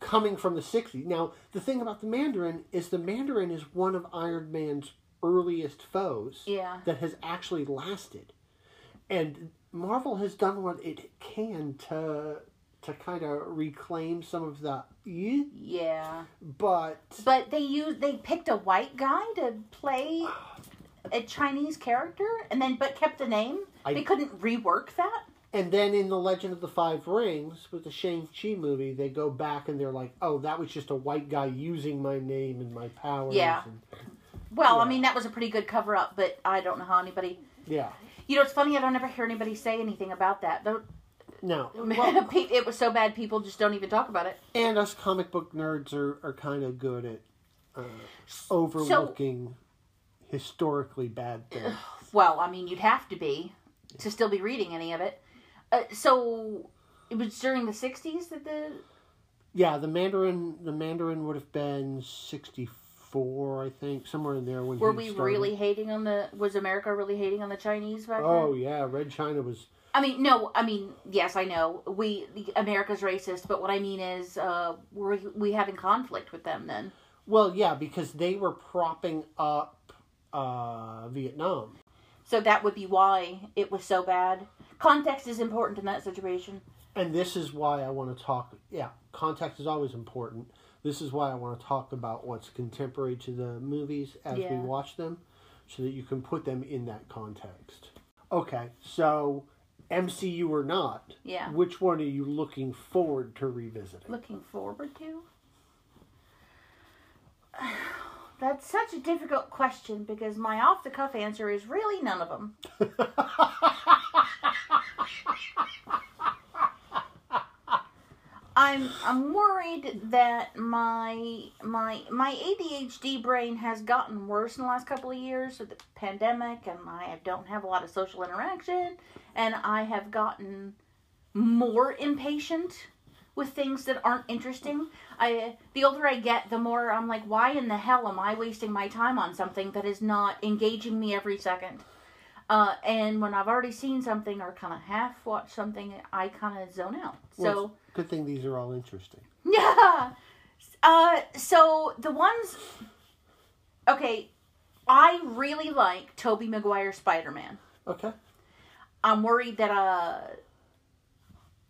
Coming from the sixties. Now, the thing about the Mandarin is the Mandarin is one of Iron Man's earliest foes yeah. that has actually lasted. And Marvel has done what it can to to kind of reclaim some of the... Yeah. But... But they used, they picked a white guy to play a Chinese character, and then but kept the name. I, they couldn't rework that. And then in The Legend of the Five Rings, with the Shang-Chi movie, they go back and they're like, oh, that was just a white guy using my name and my powers. Yeah. And, well, yeah. I mean, that was a pretty good cover-up, but I don't know how anybody... Yeah. You know, it's funny, I don't ever hear anybody say anything about that. Don't... No. Well, it was so bad, people just don't even talk about it. And us comic book nerds are, are kind of good at uh, overlooking so, historically bad things. Well, I mean, you'd have to be to still be reading any of it. Uh, so, it was during the sixties that the... Yeah, the Mandarin the Mandarin would have been sixty-four, I think, somewhere in there. When Were we started. really hating on the... Was America really hating on the Chinese back then? Oh, yeah, Red China was... I mean, no, I mean, yes, I know. We America's racist, but what I mean is, uh, were we having conflict with them then? Well, yeah, because they were propping up uh, Vietnam. So that would be why it was so bad. Context is important in that situation. And this is why I want to talk... Yeah, context is always important. This is why I want to talk about what's contemporary to the movies as yeah. we watch them, so that you can put them in that context. Okay, so M C U or not, yeah. which one are you looking forward to revisiting? Looking forward to? That's such a difficult question, because my off-the-cuff answer is really none of them. I I'm I'm worried that my my my A D H D brain has gotten worse in the last couple of years with the pandemic, and I don't have a lot of social interaction, and I have gotten more impatient with things that aren't interesting. I the older I get, the more I'm like, why in the hell am I wasting my time on something that is not engaging me every second? Uh, and when I've already seen something or kind of half-watched something, I kind of zone out. Well, so good thing these are all interesting. Yeah! Uh, so, the ones... Okay, I really like Tobey Maguire's Spider-Man. Okay. I'm worried that, uh...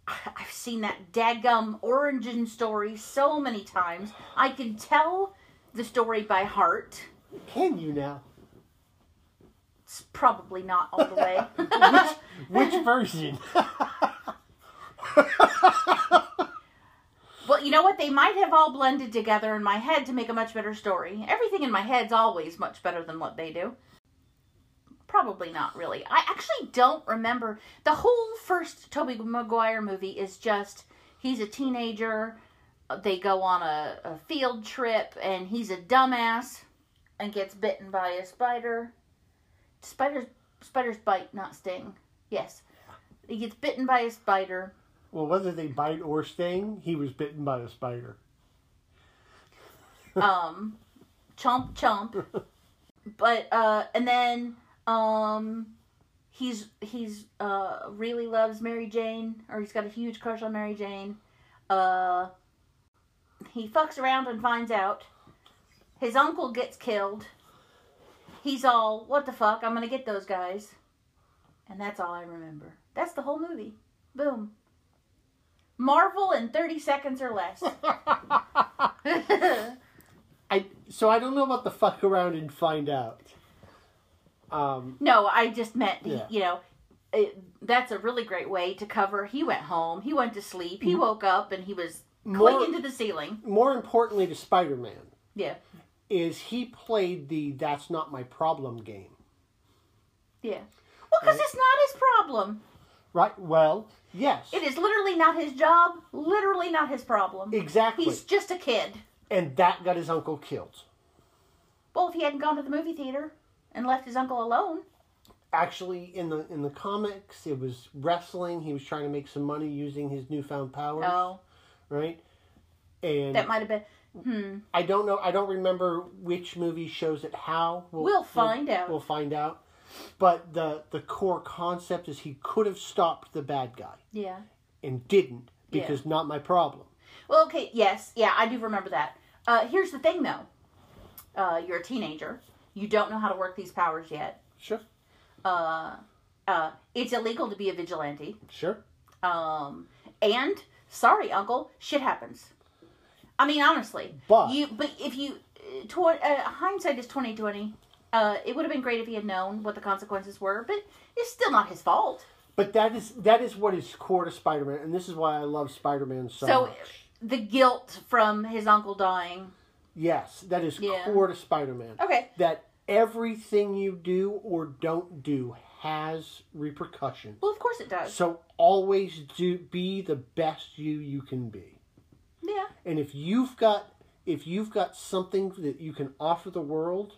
I've seen that daggum origin story so many times. I can tell the story by heart. Can you now? It's probably not all the way. which, which version? Well, you know what? They might have all blended together in my head to make a much better story. Everything in my head's always much better than what they do. Probably not, really. I actually don't remember. The whole first Tobey Maguire movie is just, he's a teenager, they go on a, a field trip, and he's a dumbass and gets bitten by a spider. Spiders, spiders bite, not sting. Yes. He gets bitten by a spider. Well, whether they bite or sting, he was bitten by a spider. um, chomp, chomp. But, uh, and then, um, he's, he's, uh, really loves Mary Jane, or he's got a huge crush on Mary Jane. Uh, he fucks around and finds out. His uncle gets killed. He's all, what the fuck, I'm gonna get those guys. And that's all I remember. That's the whole movie. Boom. Marvel in thirty seconds or less. I So I don't know about the fuck around and find out. Um, no, I just meant, yeah. he, you know, it, that's a really great way to cover. He went home, he went to sleep, he woke up, and he was clinging to the ceiling. More importantly to Spider-Man. Yeah. Is he played the that's not my problem game. Yeah. Well, because it's not his problem. Right. Well, yes. It is literally not his job, literally not his problem. Exactly. He's just a kid. And that got his uncle killed. Well, if he hadn't gone to the movie theater and left his uncle alone. Actually, in the in the comics, it was wrestling. He was trying to make some money using his newfound powers. Oh. Right? And that might have been... Hmm. I don't know. I don't remember which movie shows it how. We'll, we'll find we'll, out. We'll find out. But the the core concept is he could have stopped the bad guy. Yeah. And didn't because yeah. not my problem. Well, okay. Yes. Yeah, I do remember that. Uh, here's the thing, though. Uh, you're a teenager. You don't know how to work these powers yet. Sure. Uh, uh, it's illegal to be a vigilante. Sure. Um, and sorry, Uncle, shit happens. I mean, honestly, but you. But if you, tw- uh, hindsight is twenty twenty. Uh, it would have been great if he had known what the consequences were, but it's still not his fault. But that is that is what is core to Spider-Man, and this is why I love Spider-Man so, so much. So the guilt from his uncle dying. Yes, that is yeah. core to Spider-Man. Okay. That everything you do or don't do has repercussions. Well, of course it does. So always do be the best you you can be. Yeah. And if you've got if you've got something that you can offer the world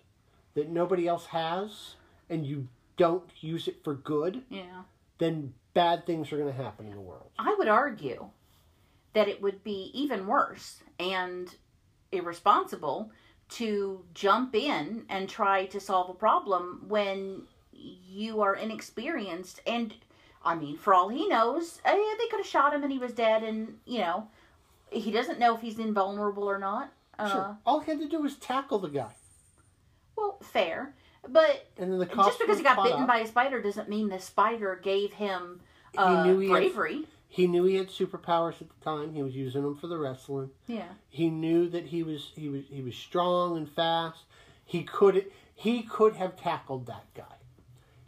that nobody else has and you don't use it for good, yeah. then bad things are going to happen in the world. I would argue that it would be even worse and irresponsible to jump in and try to solve a problem when you are inexperienced and, I mean, for all he knows, uh, they could have shot him and he was dead and, you know, he doesn't know if he's invulnerable or not. Uh, sure. All he had to do was tackle the guy. Well, fair. But and then the just because he got bitten up. by a spider doesn't mean the spider gave him uh, he knew he bravery. Had, he knew he had superpowers at the time. He was using them for the wrestling. Yeah. He knew that he was he was he was strong and fast. He could he could have tackled that guy.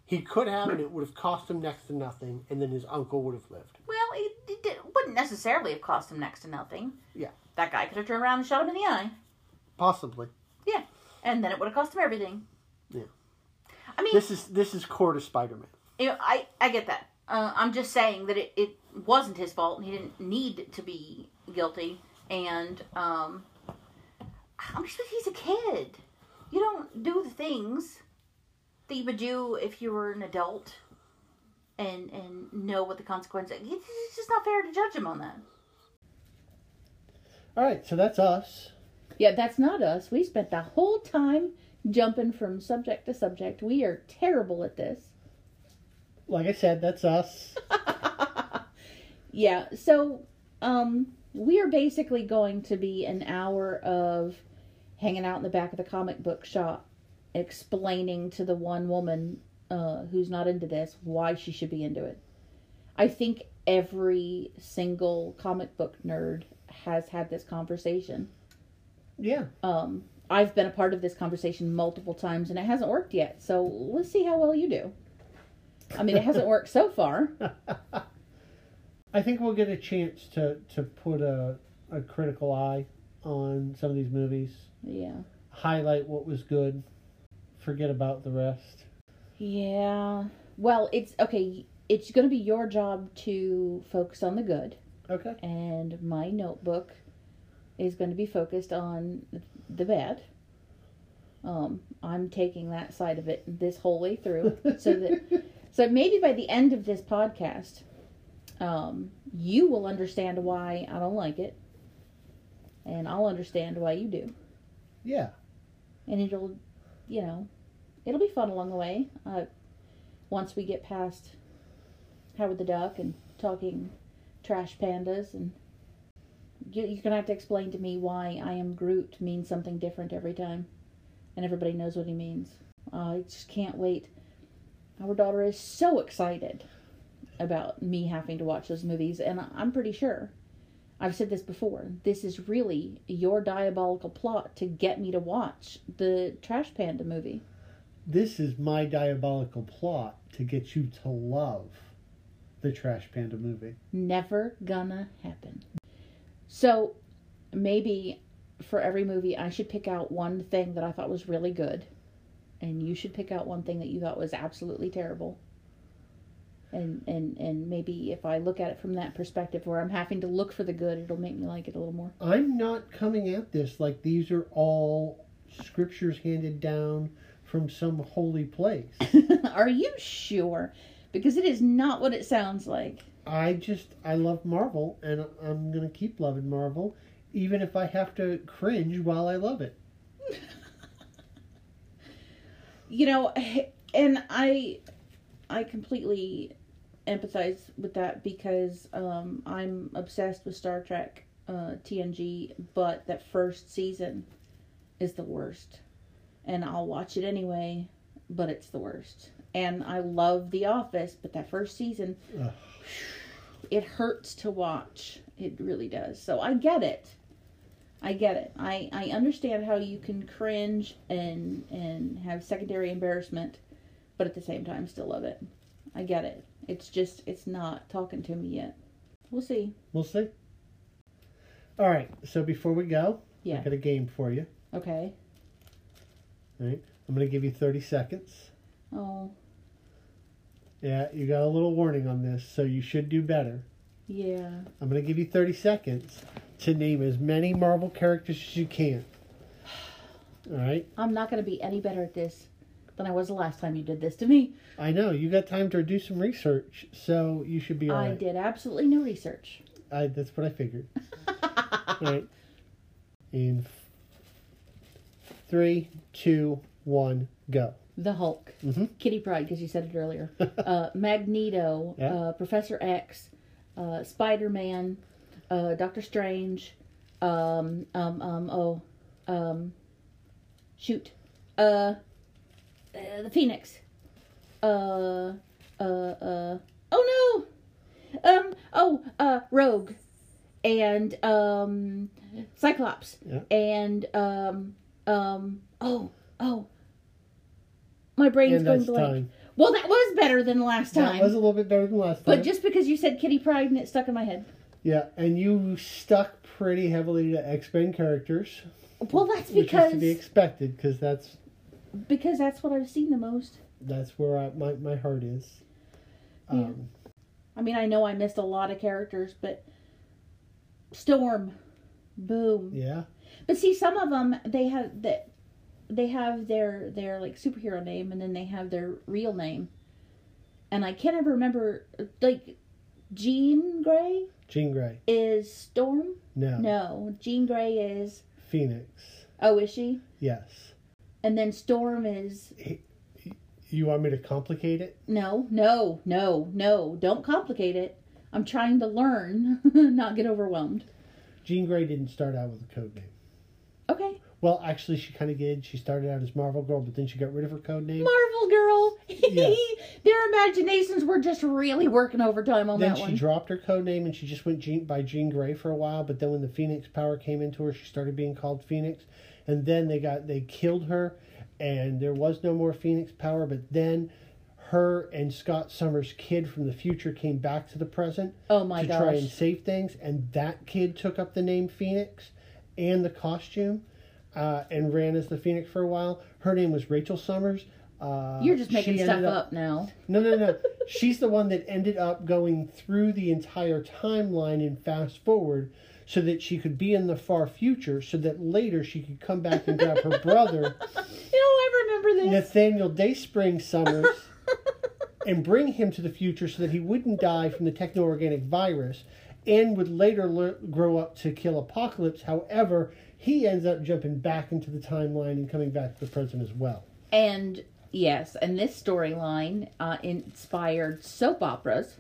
He could have, and it would have cost him next to nothing, and then his uncle would have lived. Well, it, it, it wouldn't necessarily have cost him next to nothing. Yeah. That guy could have turned around and shot him in the eye. Possibly. Yeah. And then it would have cost him everything. Yeah. I mean... This is this is core to Spider-Man. You know, I, I get that. Uh, I'm just saying that it, it wasn't his fault, and he didn't need to be guilty, and um, I'm just like, he's a kid. You don't do the things that you would do if you were an adult and and know what the consequences are. It's just not fair to judge him on that. All right, so that's us. Yeah, that's not us. We spent the whole time jumping from subject to subject. We are terrible at this. Like I said, that's us. Yeah, so um, we are basically going to be an hour of hanging out in the back of the comic book shop, explaining to the one woman uh, who's not into this why she should be into it. I think every single comic book nerd has had this conversation. Yeah. Um, I've been a part of this conversation multiple times, and it hasn't worked yet. So let's see how well you do. I mean, it hasn't worked so far. I think we'll get a chance to, to put a, a critical eye on some of these movies. Yeah. Highlight what was good. Forget about the rest. Yeah. Well, it's, okay, it's going to be your job to focus on the good. Okay. And my notebook is going to be focused on the bad. Um, I'm taking that side of it this whole way through. So that, so maybe by the end of this podcast, um, you will understand why I don't like it. And I'll understand why you do. Yeah. And it'll, you know, it'll be fun along the way. Uh, once we get past Howard the Duck and talking trash pandas, and you, you're going to have to explain to me why I am Groot means something different every time. And everybody knows what he means. Uh, I just can't wait. Our daughter is so excited about me having to watch those movies. And I'm pretty sure, I've said this before, this is really your diabolical plot to get me to watch the Trash Panda movie. This is my diabolical plot to get you to love the Trash Panda movie. Never gonna happen. So, maybe for every movie, I should pick out one thing that I thought was really good. And you should pick out one thing that you thought was absolutely terrible. And, and and maybe if I look at it from that perspective where I'm having to look for the good, it'll make me like it a little more. I'm not coming at this like these are all scriptures handed down from some holy place. Are you sure? Because it is not what it sounds like. I just, I love Marvel, and I'm going to keep loving Marvel, even if I have to cringe while I love it. You know, and I... I completely empathize with that because um, I'm obsessed with Star Trek uh, T N G, but that first season is the worst. And I'll watch it anyway, but it's the worst. And I love The Office, but that first season, ugh, it hurts to watch. It really does. So I get it. I get it. I, I understand how you can cringe and and have secondary embarrassment, but at the same time, still love it. I get it. It's just, it's not talking to me yet. We'll see. We'll see. All right. So before we go, yeah. I got a game for you. Okay. All right. I'm going to give you thirty seconds. Oh. Yeah, you got a little warning on this, so you should do better. Yeah. I'm going to give you thirty seconds to name as many Marvel characters as you can. All right? I'm not going to be any better at this than I was the last time you did this to me. I know. You got time to do some research, so you should be all right. I did absolutely no research. I, that's what I figured. All right. In three, two, one, go. The Hulk. Mm-hmm. Kitty Pryde, because you said it earlier. uh, Magneto. Yeah. Uh, Professor X. Uh, Spider-Man. Uh, Doctor Strange. Um, um, um, oh. Um, shoot. Uh... Uh, the Phoenix. Uh, uh, uh, oh no! Um, oh, uh, Rogue. And, um, Cyclops. Yeah. And, um, um, oh, oh. My brain's and going blank. Time. Well, that was better than last time. That was a little bit better than last time. But just because you said Kitty Pryde and it stuck in my head. Yeah, and you stuck pretty heavily to X-Men characters. Well, that's because... which is to be expected, because that's... because that's what I've seen the most. That's where I, my, my heart is. Um, yeah. I mean, I know I missed a lot of characters, but Storm. Boom. Yeah. But see, some of them, they have the, they have their, their like superhero name, and then they have their real name. And I can't ever remember, like, Jean Grey? Jean Grey. Is Storm? No. No. Jean Grey is... Phoenix. Oh, is she? Yes. And then Storm is... He, he, you want me to complicate it? No, no, no, no. Don't complicate it. I'm trying to learn, not get overwhelmed. Jean Grey didn't start out with a code name. Okay. Well, actually, she kind of did. She started out as Marvel Girl, but then she got rid of her code name. Marvel Girl! Yeah. Their imaginations were just really working overtime on then that one. Then she dropped her code name, and she just went Jean, by Jean Grey for a while, but then when the Phoenix power came into her, she started being called Phoenix, and then they got they killed her, and there was no more Phoenix power, but then... her and Scott Summers' kid from the future came back to the present oh my to gosh. try and save things, and that kid took up the name Phoenix and the costume uh, and ran as the Phoenix for a while. Her name was Rachel Summers. Uh, You're just making stuff up, up now. No, no, no. She's the one that ended up going through the entire timeline and fast forward so that she could be in the far future so that later she could come back and grab her brother. You know, I remember this. Nathaniel Dayspring Summers. And bring him to the future so that he wouldn't die from the techno-organic virus and would later le- grow up to kill Apocalypse. However, he ends up jumping back into the timeline and coming back to the present as well. And, yes, and this storyline uh, inspired soap operas.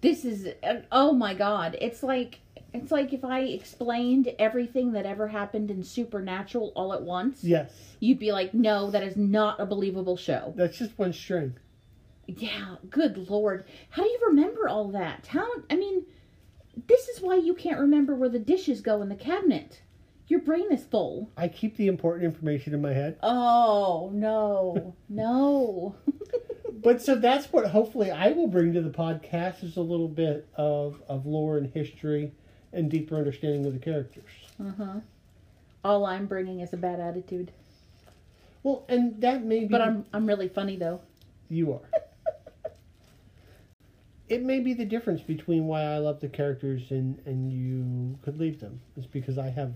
This is, uh, oh my God, it's like... It's like if I explained everything that ever happened in Supernatural all at once. Yes. You'd be like, no, that is not a believable show. That's just one string. Yeah, good Lord. How do you remember all that? How, I mean, this is why you can't remember where the dishes go in the cabinet. Your brain is full. I keep the important information in my head. Oh, no. No. But so that's what hopefully I will bring to the podcast is a little bit of, of lore and history. And deeper understanding of the characters. Uh-huh. All I'm bringing is a bad attitude. Well, and that may be... But I'm I'm really funny, though. You are. It may be the difference between why I love the characters and, and you could leave them. It's because I have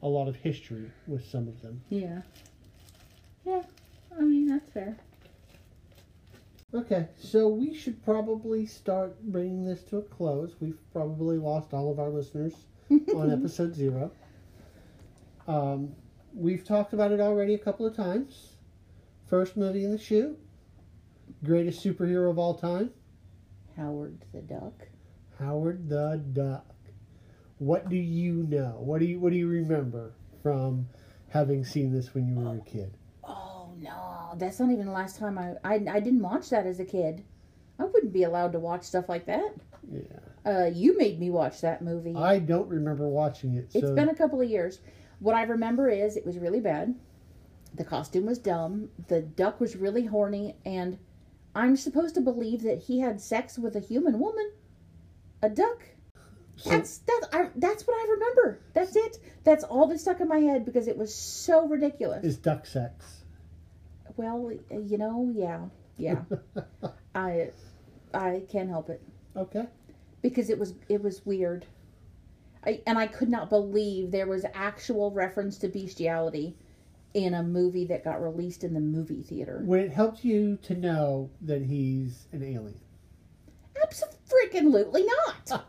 a lot of history with some of them. Yeah. Yeah. I mean, that's fair. Okay, so we should probably start bringing this to a close. We've probably lost all of our listeners on episode zero. Um, we've talked about it already a couple of times. First movie in the shoe. Greatest superhero of all time. Howard the Duck. Howard the Duck. What do you know? What do you What do you remember from having seen this when you were a kid? No, that's not even the last time I, I... I didn't watch that as a kid. I wouldn't be allowed to watch stuff like that. Yeah. Uh, you made me watch that movie. I don't remember watching it. So. It's been a couple of years. What I remember is it was really bad. The costume was dumb. The duck was really horny. And I'm supposed to believe that he had sex with a human woman. A duck. So, that's, that, I, that's what I remember. That's it. That's all that stuck in my head because it was so ridiculous. Is duck sex? Well, you know, yeah, yeah. I, I can't help it. Okay. Because it was it was weird, I, and I could not believe there was actual reference to bestiality in a movie that got released in the movie theater. Would it help you to know that he's an alien? Abso-freaking-lutely not.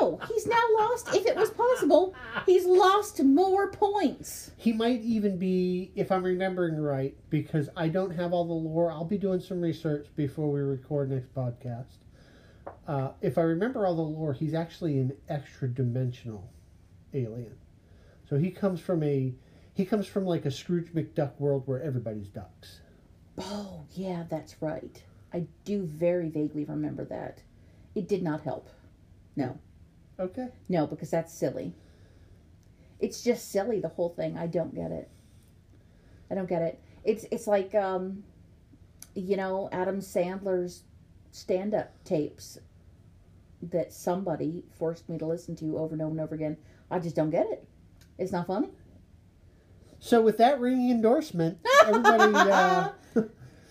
No, he's now lost, if it was possible, he's lost more points. He might even be, if I'm remembering right, because I don't have all the lore, I'll be doing some research before we record next podcast. Uh, if I remember all the lore, he's actually an extra-dimensional alien. So he comes from a, he comes from like a Scrooge McDuck world where everybody's ducks. Oh, yeah, that's right. I do very vaguely remember that. It did not help. No. Okay. No, because that's silly. It's just silly, the whole thing. I don't get it. I don't get it. It's it's like, um, you know, Adam Sandler's stand-up tapes that somebody forced me to listen to over and over and over again. I just don't get it. It's not funny. So with that ringing endorsement, everybody... uh,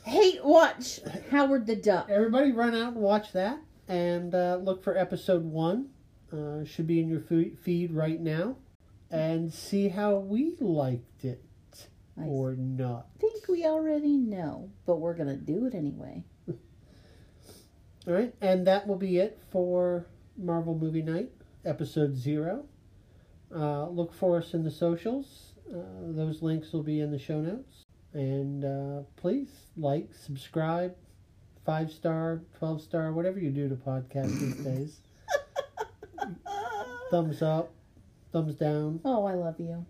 hate watch Howard the Duck. Everybody run out and watch that. and uh, look for episode one. Uh, should be in your feed right now. And see how we liked it nice. or not. I think we already know, but we're going to do it anyway. All right, and that will be it for Marvel Movie Night, Episode Zero. Uh, look for us in the socials. Uh, those links will be in the show notes. And uh, please like, subscribe, five star, twelve star, whatever you do to podcasts these days. Thumbs up, thumbs down. Oh, I love you.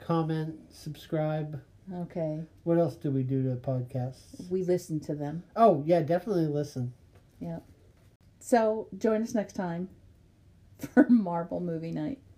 Comment, subscribe. Okay. What else do we do to podcasts? We listen to them. Oh, yeah, definitely listen. Yeah. So, join us next time for Marvel Movie Night.